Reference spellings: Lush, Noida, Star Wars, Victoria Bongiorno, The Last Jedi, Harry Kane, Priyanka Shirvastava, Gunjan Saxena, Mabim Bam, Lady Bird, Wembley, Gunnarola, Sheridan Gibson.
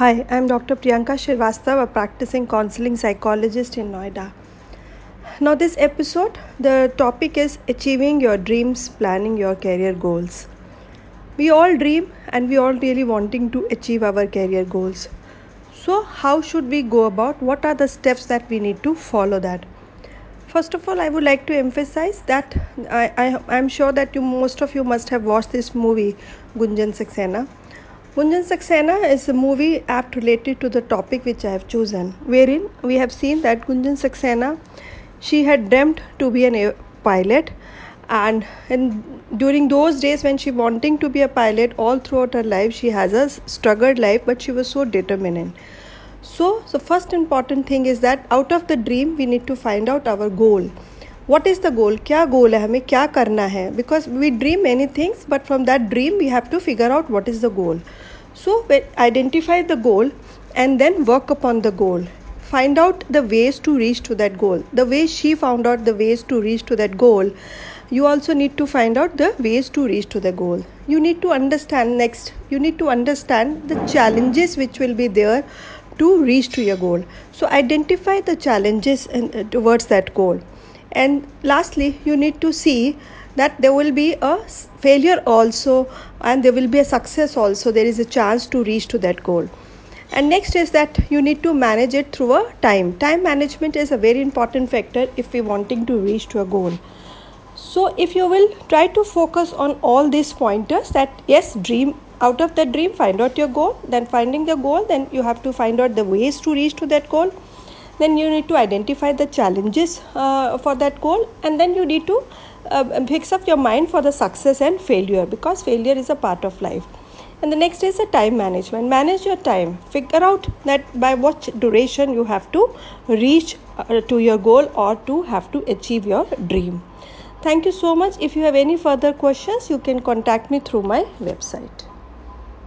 Hi, I'm Dr. Priyanka Shirvastava, a practicing counseling psychologist in Noida. Now, this episode, the topic is achieving your dreams, planning your career goals. We all dream and we all really wanting to achieve our career goals. So, how should we go about? What are the steps that we need to follow that? First of all, I would like to emphasize that I'm sure that most of you must have watched this movie, Gunjan Saxena. Gunjan Saxena is a movie apt related to the topic which I have chosen, wherein we have seen that Gunjan Saxena, she had dreamt to be a pilot, and during those days when she wanting to be a pilot, all throughout her life she has a struggled life, but she was so determined. So first important thing is that out of the dream we need to find out our goal. What is the goal? क्या goal है हमें क्या करना है? Because we dream many things, but from that dream we have to figure out what is the goal. So identify the goal and then work upon the goal. Find out the ways to reach to that goal. The way she found out the ways to reach to that goal, you also need to find out the ways to reach to the goal. You need to understand next. You need to understand the challenges which will be there to reach to your goal. So identify the challenges towards that goal. And lastly, you need to see that there will be a failure also and there will be a success also. There is a chance to reach to that goal. And next is that you need to manage it through a time. Time management is a very important factor if we wanting to reach to a goal. So if you will try to focus on all these pointers that yes, dream, out of the dream, find out your goal. Then finding the goal, then you have to find out the ways to reach to that goal. Then you need to identify the challenges for that goal, and then you need to fix up your mind for the success and failure, because failure is a part of life. And the next is the time management. Manage your time. Figure out that by what duration you have to reach to your goal or to have to achieve your dream. Thank you so much. If you have any further questions, you can contact me through my website.